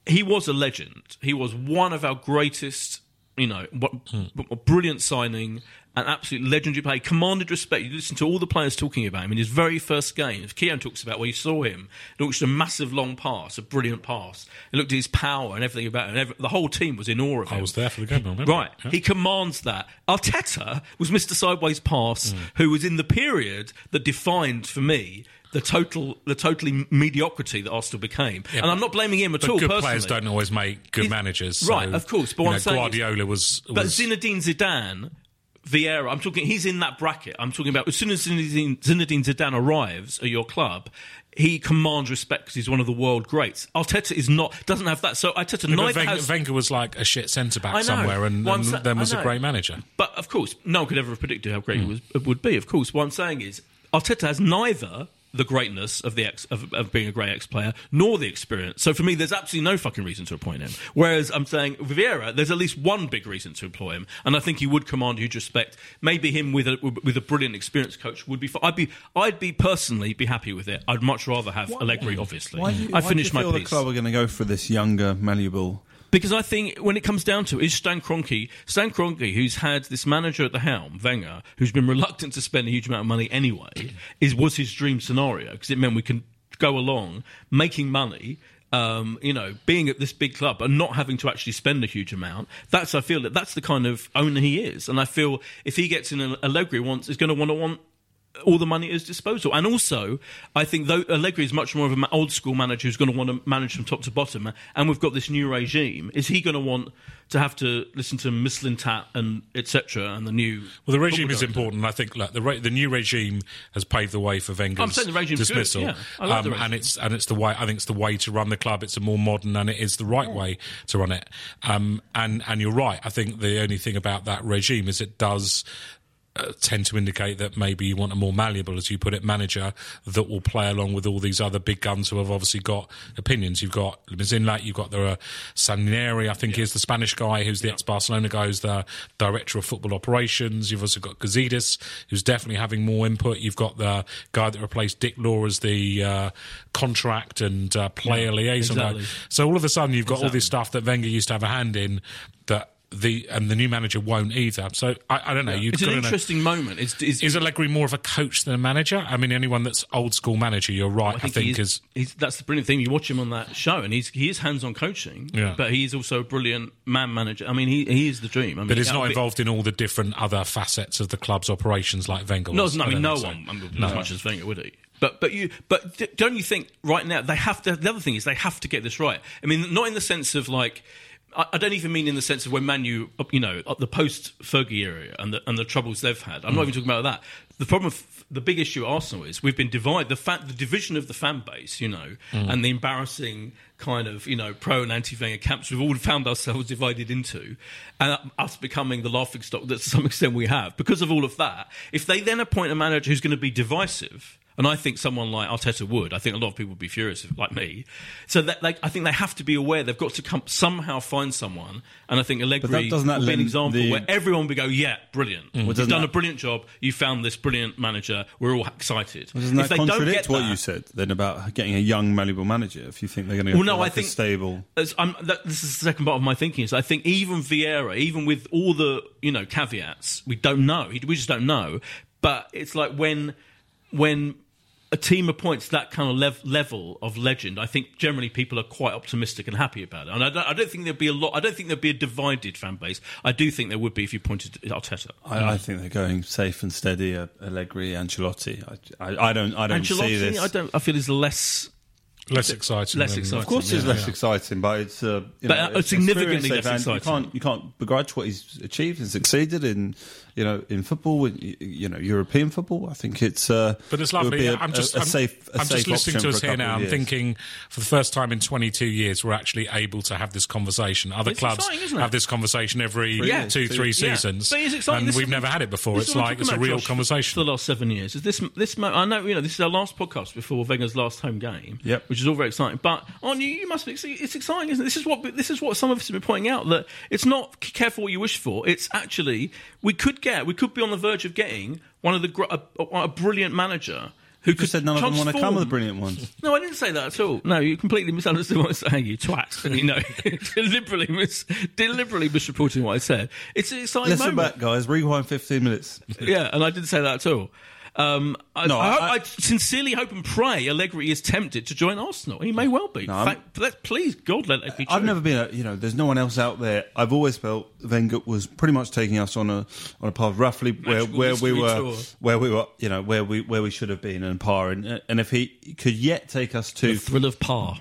he was a legend. He was one of our greatest. You know, what, what a brilliant signing. An absolute legendary player, commanded respect. You listen to all the players talking about him in his very first game. As Keown talks about where you saw him, launched a massive long pass, a brilliant pass. He looked at his power and everything about him. Every, the whole team was in awe of him. I was there for the game, I remember. Right. Yeah. He commands that. Arteta was Mister Sideways Pass, mm. who was in the period that defined, for me, the total, the totally mediocrity that Arsenal became, yeah, and I'm not blaming him at but all. Good personally. Players don't always make good He's, managers, so, right? Of course, but what know, I'm saying Guardiola was, was, but Zinedine Zidane, Vieira. I'm talking. He's in that bracket. I'm talking about as soon as Zinedine, Zinedine Zidane arrives at your club. He commands respect because he's one of the world greats. Arteta is not doesn't have that. So Arteta yeah, neither Ven- has... Wenger was like a shit centre back somewhere, and, and sa- then was a great manager. But of course, no one could ever have predicted how great mm. he was, it would be. Of course, what I'm saying is Arteta has neither the greatness of the ex, of, of being a great ex-player, nor the experience. So for me, there's absolutely no fucking reason to appoint him. Whereas I'm saying Vieira, there's at least one big reason to employ him, and I think he would command huge respect. Maybe him with a with a brilliant experience coach would be. Fun. I'd be I'd be personally be happy with it. I'd much rather have why, Allegri, obviously. Why do you, I finished why do you feel my piece. The club are going to go for this younger, malleable. Because I think when it comes down to it, is Stan Kroenke, Stan Kroenke, who's had this manager at the helm, Wenger, who's been reluctant to spend a huge amount of money anyway, is was his dream scenario because it meant we can go along making money, um, you know, being at this big club and not having to actually spend a huge amount. That's I feel that that's the kind of owner he is, and I feel if he gets in, Allegri wants is going to want to want. all the money at his disposal. And also, I think though Allegri is much more of an old-school manager who's going to want to manage from top to bottom, and we've got this new regime. Is he going to want to have to listen to Mislintat and et cetera and the new... Well, the regime is important. I think like, the re- the new regime has paved the way for Wenger's I'm saying the regime's dismissal. Good, yeah. I like um, the regime. And it's, and it's the way, I think it's the way to run the club. It's a more modern and it is the right oh. way to run it. Um, and, and you're right. I think the only thing about that regime is it does... Uh, tend to indicate that maybe you want a more malleable, as you put it, manager that will play along with all these other big guns who have obviously got opinions. You've got Mislintat, you've got the uh, Sanieri, I think yeah. is the Spanish guy who's the yeah. ex-Barcelona guy who's the director of football operations. You've also got Gazidis, who's definitely having more input. You've got the guy that replaced Dick Law as the uh, contract and uh, player yeah, liaison exactly. guy. So all of a sudden you've got exactly. all this stuff that Wenger used to have a hand in that The and the new manager won't either. So I, I don't know. Yeah. It's an interesting know. moment. It's, it's, is Allegri more of a coach than a manager? I mean, anyone that's old school manager, you're right. Well, I think, I think he is, is he's, that's the brilliant thing. You watch him on that show, and he's he is hands on coaching. Yeah. But he is also a brilliant man manager. I mean, he he is the dream. I mean, but he's not involved in all the different other facets of the club's operations like Wenger. No, no, I mean, no so. one I mean, no. as much as Wenger would he. But but you but don't you think right now they have to? The other thing is they have to get this right. I mean, not in the sense of like. I don't even mean in the sense of when Man U, you know, the post-Fergie era and the, and the troubles they've had. I'm mm. not even talking about that. The problem, the big issue at Arsenal is we've been divided. The fact, the division of the fan base, you know, mm. and the embarrassing kind of, you know, pro and anti-Wenger camps we've all found ourselves divided into, and us becoming the laughingstock that to some extent we have. Because of all of that, if they then appoint a manager who's going to be divisive... And I think someone like Arteta would. I think a lot of people would be furious, like me. So that, like, I think they have to be aware they've got to come, somehow find someone. And I think Allegri would be an example the... where everyone would go, yeah, brilliant. Mm. Well, You've done that... a brilliant job. You found this brilliant manager. We're all excited. Well, doesn't if that they contradict don't get what that, you said then about getting a young, malleable manager? If you think they're going to go well, no, like think, a stable... I'm, that, this is the second part of my thinking. Is I think even Vieira, even with all the you know caveats, we don't know. We just don't know. But it's like when... when a team appoints that kind of lev- level of legend, I think generally people are quite optimistic and happy about it. And I don't, I don't think there'd be a lot. I don't think there'd be a divided fan base. I do think there would be if you pointed at Arteta. I, I think they're going safe and steady. Uh, Allegri, Ancelotti. I, I, I don't. I don't Ancelotti, see this. I don't. I feel is less. Less exciting. Less exciting. Of course, yeah, it's less yeah. exciting, but it's, uh, you but know, it's significantly less exciting. You can't, you can't begrudge what he's achieved and succeeded in, you know, in football, in, you know, European football. I think it's. Uh, but it's lovely. It a, I'm just, a, a I'm, safe, a I'm safe just listening to us here now. I'm thinking, for the first time in twenty-two years, we're actually able to have this conversation. Other it's clubs have this conversation every yeah. two, three yeah. seasons, yeah. and this we've is, never had it before. It's like it's a real Josh, conversation. For the last seven years, is this this? I know you know this is our last podcast before Wenger's last home game. Yep. Which is all very exciting, but on you, you must be. It's exciting, isn't it? This is what this is what some of us have been pointing out, that it's not careful what you wish for. It's actually we could get, we could be on the verge of getting one of the a, a brilliant manager who you could said none transform. Of them want to come with the brilliant ones. No, I didn't say that at all. No, you completely misunderstood what I was saying. You twat, and you know, deliberately, mis- deliberately misreporting what I said. It's an exciting Listen moment. Listen back, guys. Rewind fifteen minutes. Yeah, and I didn't say that at all. Um, I, no, I, hope, I, I sincerely hope and pray Allegri is tempted to join Arsenal. He may well be. No, Fact, let, please, God, let that be true. I've never been, a, you know, there's no one else out there. I've always felt Wenger was pretty much taking us on a on a path roughly where, where we were, tour. where we were, you know, where we where we should have been in par. And, and if he could yet take us to the thrill of par.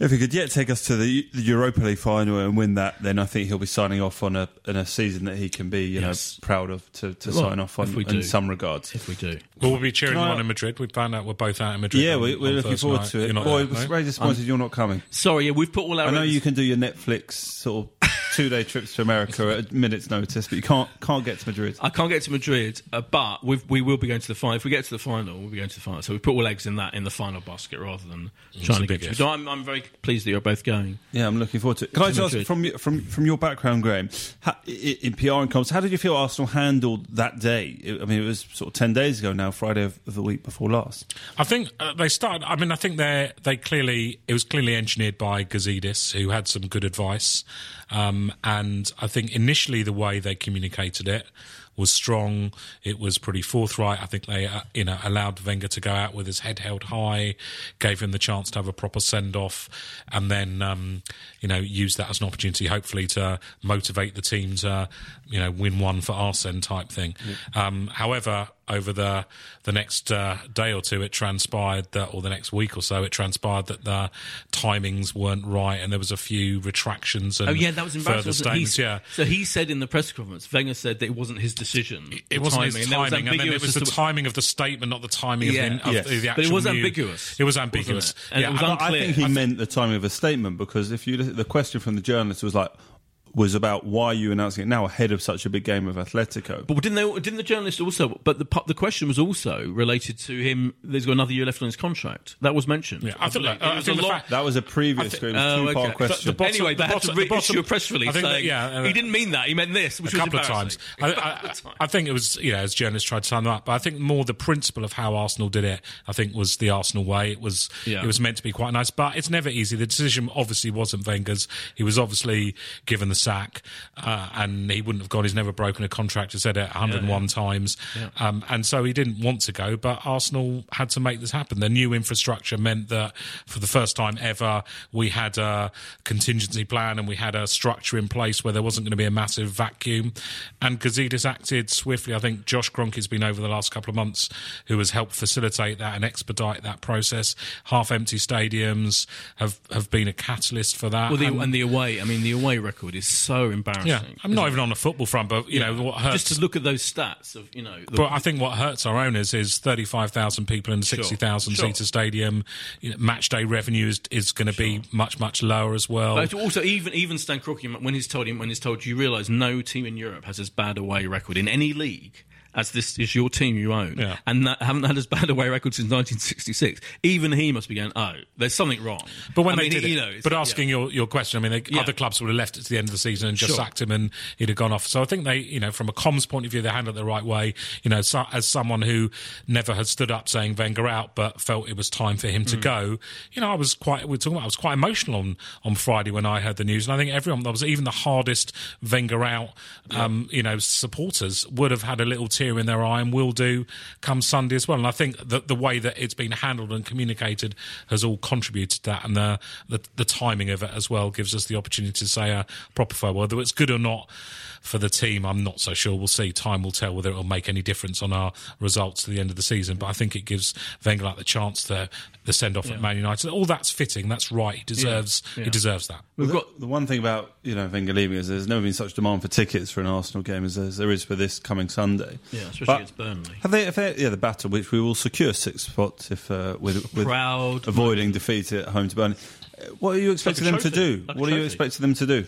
If he could yet take us to the, the Europa League final and win that, then I think he'll be signing off on a on a season that he can be, you yes. know, proud of to, to well, sign off on we in some regards. If we do, well, we'll be cheering on I... in Madrid. We found out we're both out in Madrid. Yeah, on, we, we're looking forward night. to it. Boy, we're very disappointed you're not coming. Sorry, yeah, we've put all our. I know ends. You can do your Netflix sort of two-day trips to America at a minute's notice, but you can't can't get to Madrid. I can't get to Madrid, uh, but we've, we will be going to the final. If we get to the final, we'll be going to the final. So we put all eggs in that in the final basket rather than it's trying to get to. So I'm, I'm very pleased that you're both going. Yeah, I'm looking forward to it. Can I just ask, from from from your background, Graham, how, in P R and comms, how did you feel Arsenal handled that day? I mean, it was sort of ten days ago now, Friday of, of the week before last. I think uh, they started. I mean, I think they they clearly it was clearly engineered by Gazidis, who had some good advice. Um, and I think initially the way they communicated it was strong. It was pretty forthright. I think they, uh, you know, allowed Wenger to go out with his head held high, gave him the chance to have a proper send-off, and then, um, you know, use that as an opportunity, hopefully, to motivate the team to, you know, win one for Arsene type thing. Yeah. Um, however, over the the next uh, day or two, it transpired that, or the next week or so, it transpired that the timings weren't right, and there was a few retractions and oh yeah, that was embarrassing. Further statements. He, yeah. So he said in the press conference, Wenger said that it wasn't his decision. Decision, it, it wasn't timing. his timing, was and then it was the to... timing of the statement, not the timing yeah. of, the, of yes. the actual. But it was ambiguous. New, it was ambiguous. It? And yeah, it was I, unclear. I think he I th- meant the timing of a statement, because if you the question from the journalist was like was about why are you announcing it now ahead of such a big game of Atletico. But didn't they, didn't the journalist also? But the the question was also related to him. There's got another year left on his contract. That was mentioned. Yeah, I, I thought that, uh, was I lot, fact, that was a previous th- uh, two-part okay. question. The, the bottom, anyway, they the had to re- the bottom, issue a press release saying that, yeah, uh, he didn't mean that. He meant this, which a was couple of times. I, I, I think it was, you know, as journalists tried to time them up. But I think more the principle of how Arsenal did it, I think, was the Arsenal way. It was yeah. it was meant to be quite nice, but it's never easy. The decision obviously wasn't Wenger's. He was obviously given the sack, uh, and he wouldn't have gone. He's never broken a contract. He said it one hundred and one yeah, yeah. times. Yeah. Um, and so he didn't want to go, but Arsenal had to make this happen. The new infrastructure meant that for the first time ever, we had a contingency plan and we had a structure in place where there wasn't going to be a massive vacuum. And Gazidis acted swiftly. I think Josh Kroenke has been over the last couple of months who has helped facilitate that and expedite that process. Half-empty stadiums have, have been a catalyst for that. Well, the, and, and the away, I mean, the away record is so embarrassing. Yeah, I'm not even it? on the football front, but, you yeah. know, what hurts... Just to look at those stats of, you know... The... But I think what hurts our owners is thirty-five thousand people in a sixty thousand-seater sure. sure. stadium. You know, match day revenue is, is going to sure. be much, much lower as well. But also, even even Stan Kroenke, when he's told him, when he's told you, you realise no team in Europe has as bad away record in any league... as this is your team you own, yeah. and that, haven't had as bad away record since nineteen sixty-six. Even he must be going, oh, there's something wrong. But when I they mean, did it, you know, but asking yeah. your, your question, I mean, they, yeah. other clubs would have left it to the end of the season and just sure. sacked him, and he'd have gone off. So I think they, you know, from a comms point of view, they handled it the right way. You know, so, as someone who never had stood up saying Wenger out, but felt it was time for him mm. to go. You know, I was quite. We're talking about. I was quite emotional on, on Friday when I heard the news, and I think everyone that was even the hardest Wenger out, yeah. um, you know, supporters would have had a little tear in their eye and will do come Sunday as well. And I think that the way that it's been handled and communicated has all contributed to that, and the the, the timing of it as well gives us the opportunity to say a proper farewell. Whether it's good or not for the team, I'm not so sure. We'll see. Time will tell whether it'll make any difference on our results to the end of the season. But I think it gives Wenger like the chance to the send off yeah. at Man United. All that's fitting. That's right. He deserves. Yeah. Yeah. He deserves that. We've well, got the one thing about you know Wenger leaving is there's never been such demand for tickets for an Arsenal game as there is for this coming Sunday. Yeah, especially but against Burnley. Have they, have they, yeah, the battle which we will secure six spots if uh, with, with Proud avoiding money. defeat at home to Burnley. What are you expecting like them to do? Like what are you expecting them to do?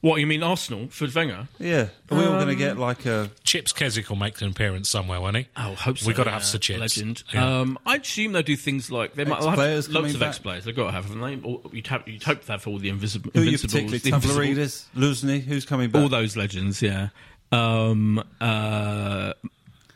What, you mean Arsenal for Wenger? Yeah. Are we um, all going to get like a... Chips Keswick will make an appearance somewhere, won't he? Oh, I hope so. We've got to yeah. have Sir Chips. Legend. Yeah. Um, I assume they'll do things like... They might have lots of ex-players. They've got to have, haven't they? Or you'd, have, you'd hope they'd have all the invisib- Who Invincibles. Who are you particularly? Tavlaridis, Luzny, who's coming back? All those legends, yeah. Um, uh,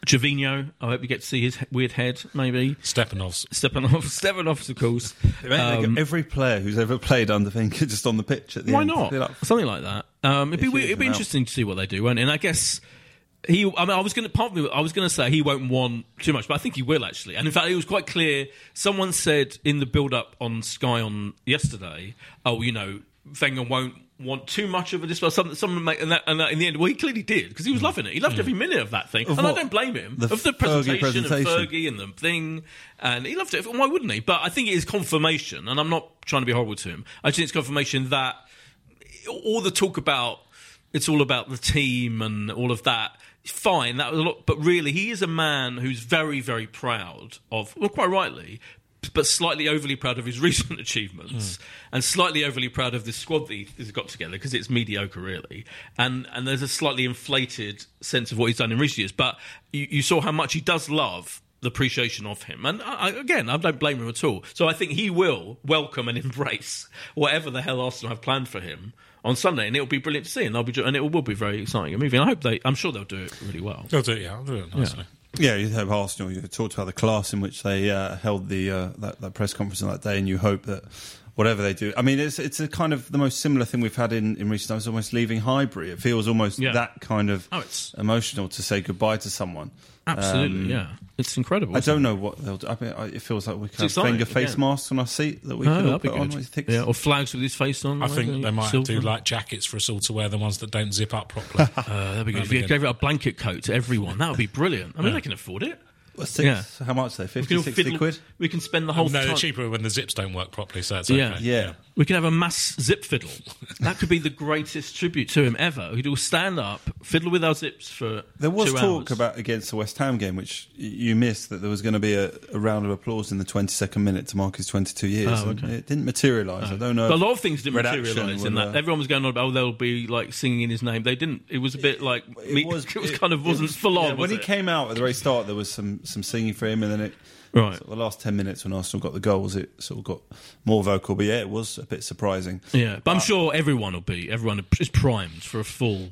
Jovino, I hope you get to see his weird head, maybe. Stepanovs. Stepanovs, Stepanovs, of course. Um, every player who's ever played under Wenger just on the pitch at the why end. Why not? Like, something like that. Um, it'd be it'd be interesting out. to see what they do, won't it? And I guess he. I mean, I was going to. I was going to say he won't want too much, but I think he will actually. And in fact, it was quite clear. Someone said in the build-up on Sky on yesterday, "Oh, you know, Wenger won't." want too much of a display. Someone, someone make, and, that, and that in the end, well, he clearly did because he was mm. loving it. He loved mm. every minute of that thing, of and what? I don't blame him. The of the presentation, presentation of Fergie and the thing, and he loved it. Why wouldn't he? But I think it is confirmation, and I'm not trying to be horrible to him. I just think it's confirmation that all the talk about it's all about the team and all of that. Fine, that was a lot, but really, he is a man who's very, very proud of. Well, quite rightly. But slightly overly proud of his recent achievements mm. and slightly overly proud of this squad that he's got together because it's mediocre, really. And and there's a slightly inflated sense of what he's done in recent years. But you, you saw how much he does love the appreciation of him. And I, again, I don't blame him at all. So I think he will welcome and embrace whatever the hell Arsenal have planned for him on Sunday, and it'll be brilliant to see. And, they'll be, and it will be very exciting and moving. I hope they, I'm sure they'll do it really well. They'll do it, yeah. I'll do it nicely. Yeah. Yeah, you have Arsenal. You talked about the class in which they uh, held the uh, that, that press conference on that day, and you hope that whatever they do. I mean, it's it's a kind of the most similar thing we've had in, in recent times. Almost leaving Highbury, it feels almost yeah. that kind of oh, it's... emotional to say goodbye to someone. Absolutely, um, yeah, it's incredible. I don't it? know what they'll do. I mean, it feels like we can have Wenger face yeah. masks on our seat that we oh, can all put on. Yeah, or flags with his face on. I like, think they, they might do like jackets for us all to wear, the ones that don't zip up properly. uh, that'd be good. That'd if be you good. gave it a blanket coat to everyone, that would be brilliant. I mean, yeah. they can afford it. Well, six, yeah. How much are they? fifty, sixty quid? We can spend the whole time. No, they're cheaper when the zips don't work properly, so it's yeah. okay. Yeah. yeah. We can have a mass zip fiddle. That could be the greatest tribute to him ever. He'd all stand up, fiddle with our zips for There was two talk hours. about against the West Ham game, which you missed, that there was going to be a, a round of applause in the twenty-second minute to mark his twenty-two years. Oh, okay. It didn't materialise. Oh. I don't know. But a lot of things didn't materialise in that. Uh, Everyone was going on about, oh, they'll be like singing in his name. They didn't. It was a bit like... It, me, was, it was kind of wasn't was, full on, yeah, was When it? he came out at the very start, there was some... some singing for him, and then it right. sort of the last ten minutes when Arsenal got the goals, it sort of got more vocal. But yeah, it was a bit surprising. Yeah, but, but I'm sure everyone will be everyone is primed for a full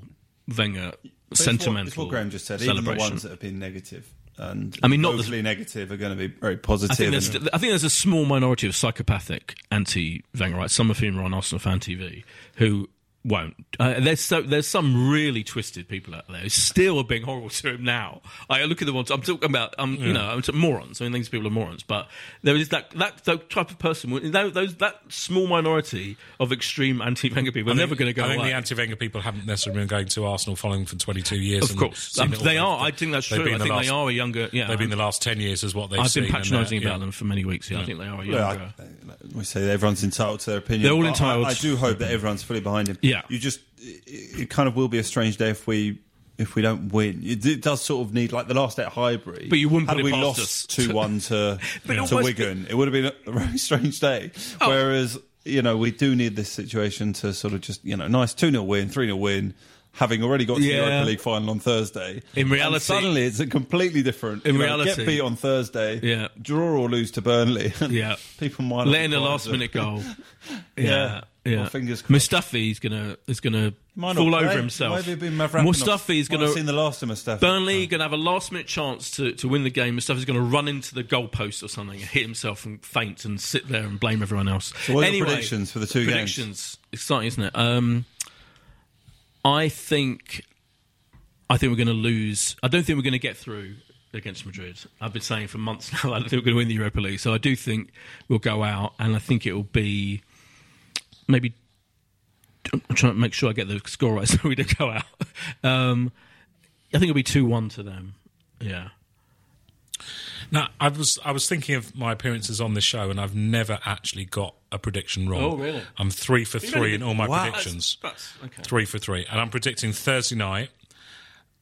Wenger sentimental. It's what, it's what Graham just said. Even the ones that have been negative. And I mean, not the, negative are going to be very positive. I think, there's, and, I think there's a small minority of psychopathic anti-Wengerites, some of whom are on Arsenal Fan T V, who won't. Uh, there's so there's some really twisted people out there who still are being horrible to him now. I look at the ones I'm talking about. Um, yeah. You know, I'm talking morons. I mean, these people are morons. But there is that that, that type of person. That, those that small minority of extreme anti-Wenger people are I never going to go. I think away. The anti-Wenger people haven't necessarily been going to Arsenal following for twenty-two years. Of course, um, they are. I think that's true. I think last, they are a younger. Yeah, they've been the last ten years is what they've. I've seen, been patronising about yeah. them for many weeks. Yeah, yeah. I think they are a younger. Yeah, I, we say that everyone's entitled to their opinion. They're all entitled. I, I do hope that everyone's fully behind him. Yeah. Yeah. You just, it kind of will be a strange day if we if we don't win. It does sort of need, like the last day at Highbury. But you wouldn't put it past us. Had we lost two one to, yeah. to Wigan, it would have been a very strange day. Oh. Whereas, you know, we do need this situation to sort of just, you know, nice two nil win, three nil win, having already got to yeah. the Europa League final on Thursday. In reality. And suddenly it's a completely different. In you know, reality. Get beat on Thursday, yeah. draw or lose to Burnley. Yeah. People might have. Letting a last minute goal. yeah. yeah. Yeah, Mustafi is gonna is gonna fall play. Over himself. Mustafi is gonna. I've seen the last of Mustafi. Burnley oh. gonna have a last minute chance to, to win the game. Mustafi's gonna run into the goalpost or something, and hit himself and faint and sit there and blame everyone else. So what are anyway, the predictions for the two predictions. Games? Predictions, exciting, isn't it? Um, I think, I think we're gonna lose. I don't think we're gonna get through against Madrid. I've been saying for months now. I don't think we're gonna win the Europa League. So I do think we'll go out, and I think it will be. Maybe I'm trying to make sure I get the score right so we don't go out. Um, I think it'll be two one to them. Yeah. Now, I was I was thinking of my appearances on this show, and I've never actually got a prediction wrong. Oh, really? I'm three for three really? in all my wow. predictions. That's, that's, okay. Three for three. And I'm predicting Thursday night,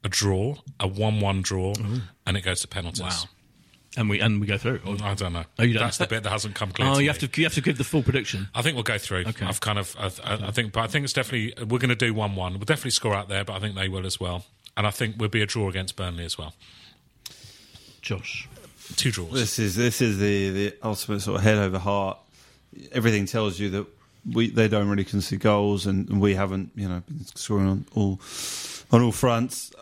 a draw, a one one draw, Ooh. and it goes to penalties. Wow. And we and we go through. Or? I don't know. Oh, you don't That's know. the bit that hasn't come clear. Oh, to you me. have to you have to give the full prediction. I think we'll go through. Okay. I've kind of I, I, okay. I think, but I think it's definitely we're going to do one one. We'll definitely score out there, but I think they will as well. And I think we'll be a draw against Burnley as well. Josh, two draws. This is this is the, the ultimate sort of head over heart. Everything tells you that we they don't really concede goals, and, and we haven't you know been scoring on all on all fronts.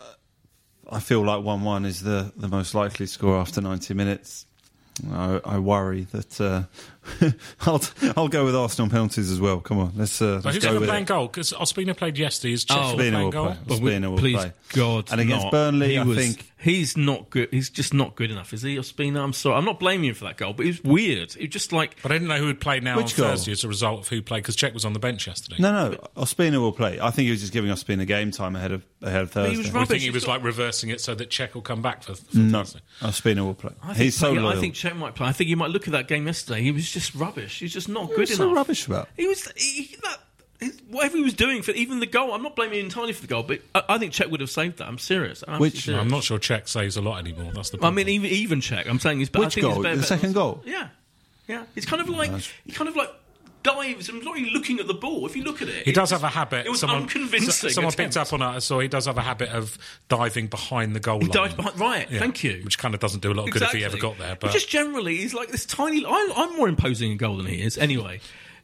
I feel like one one is the, the most likely score after ninety minutes. I, I worry that uh, I'll I'll go with Arsenal penalties as well. Come on, let's, uh, let's go with playing it. Goal because Ospina played yesterday. Is Czech oh, Ospina will goal? play. Ospina will Please play. God, and against not. Burnley, he I was, think he's not good. He's just not good enough, is he? Ospina, I'm sorry, I'm not blaming him for that goal, but it was weird. It was just like, but I didn't know who would play now on goal? Thursday as a result of who played because Czech was on the bench yesterday. No, no, Ospina will play. I think he was just giving Ospina game time ahead of ahead of Thursday. He was rubbish. I think he was like reversing it so that Czech will come back for, for no. Thursday. Ospina will play. I he's so loyal. I think Czech might play. I think you might look at that game yesterday. He was just rubbish. He's just not he good was enough. So rubbish about. He was he, that his, whatever he was doing for even the goal. I'm not blaming him entirely for the goal, but I, I think Czech would have saved that. I'm serious. I'm Which serious. I'm not sure Czech saves a lot anymore. That's the. Problem. I mean, even even Czech. I'm saying he's better. Which I think goal? He's better, the better second goal. Yeah, yeah. He's kind of like nice. he kind of like dives and not even looking at the ball. If you look at it, he it does just, have a habit. It was someone, unconvincing. So, someone attempt. picked up on that, so he does have a habit of diving behind the goal he line. Dives behind, right? Yeah, thank you. Which kind of doesn't do a lot of exactly. good if he ever got there. But, but just generally, he's like this tiny. I, I'm more imposing in goal than he is. Anyway,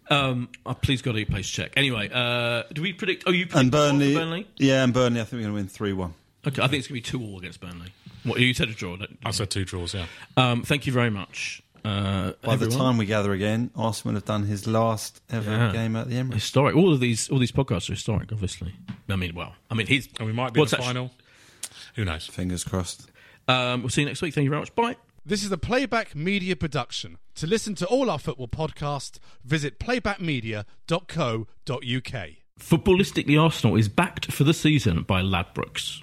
um, oh, please God, he plays Czech. Anyway, uh, do we predict? Oh, you predict and Burnley, Burnley? Yeah, and Burnley. I think we're going to win three one. Okay, I think it's going to be two all against Burnley. What you said a draw? I said two draws. Yeah. Um, thank you very much. Uh, By everyone. the time we gather again, Arsenal will have done his last ever yeah. game at the Emirates. Historic. All of these, all these podcasts are historic. Obviously, I mean, well, I mean, he's and we might be in the final. Sh- Who knows? Fingers crossed. Um, we'll see you next week. Thank you very much. Bye. This is a Playback Media production. To listen to all our football podcasts, visit playback media dot co dot uk. Footballistically, Arsenal is backed for the season by Ladbrokes.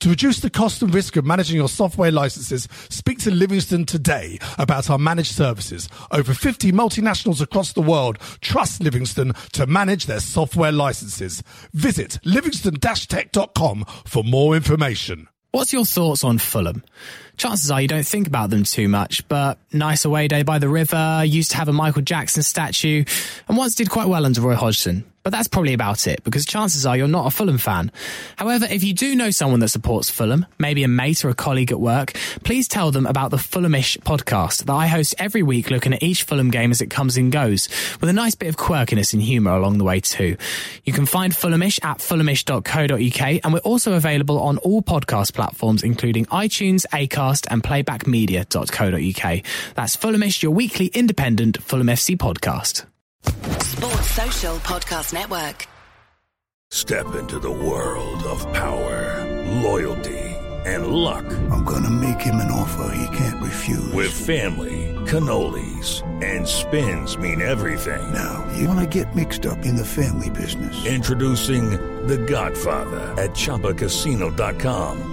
To reduce the cost and risk of managing your software licenses, speak to Livingston today about our managed services. Over fifty multinationals across the world trust Livingston to manage their software licenses. Visit livingston dash tech dot com for more information. What's your thoughts on Fulham? Chances are you don't think about them too much, but nice away day by the river, used to have a Michael Jackson statue, and once did quite well under Roy Hodgson. But that's probably about it, because chances are you're not a Fulham fan. However, if you do know someone that supports Fulham, maybe a mate or a colleague at work, please tell them about the Fulhamish podcast that I host every week, looking at each Fulham game as it comes and goes, with a nice bit of quirkiness and humour along the way too. You can find Fulhamish at fulhamish dot co dot uk, and we're also available on all podcast platforms, including iTunes, Acast and playback media dot co dot uk. That's Fulhamish, your weekly independent Fulham F C podcast. Sports Social Podcast Network. Step into the world of power, loyalty, and luck. I'm going to make him an offer he can't refuse. With family, cannolis, and spins mean everything. Now, you want to get mixed up in the family business. Introducing The Godfather at Chumba Casino dot com.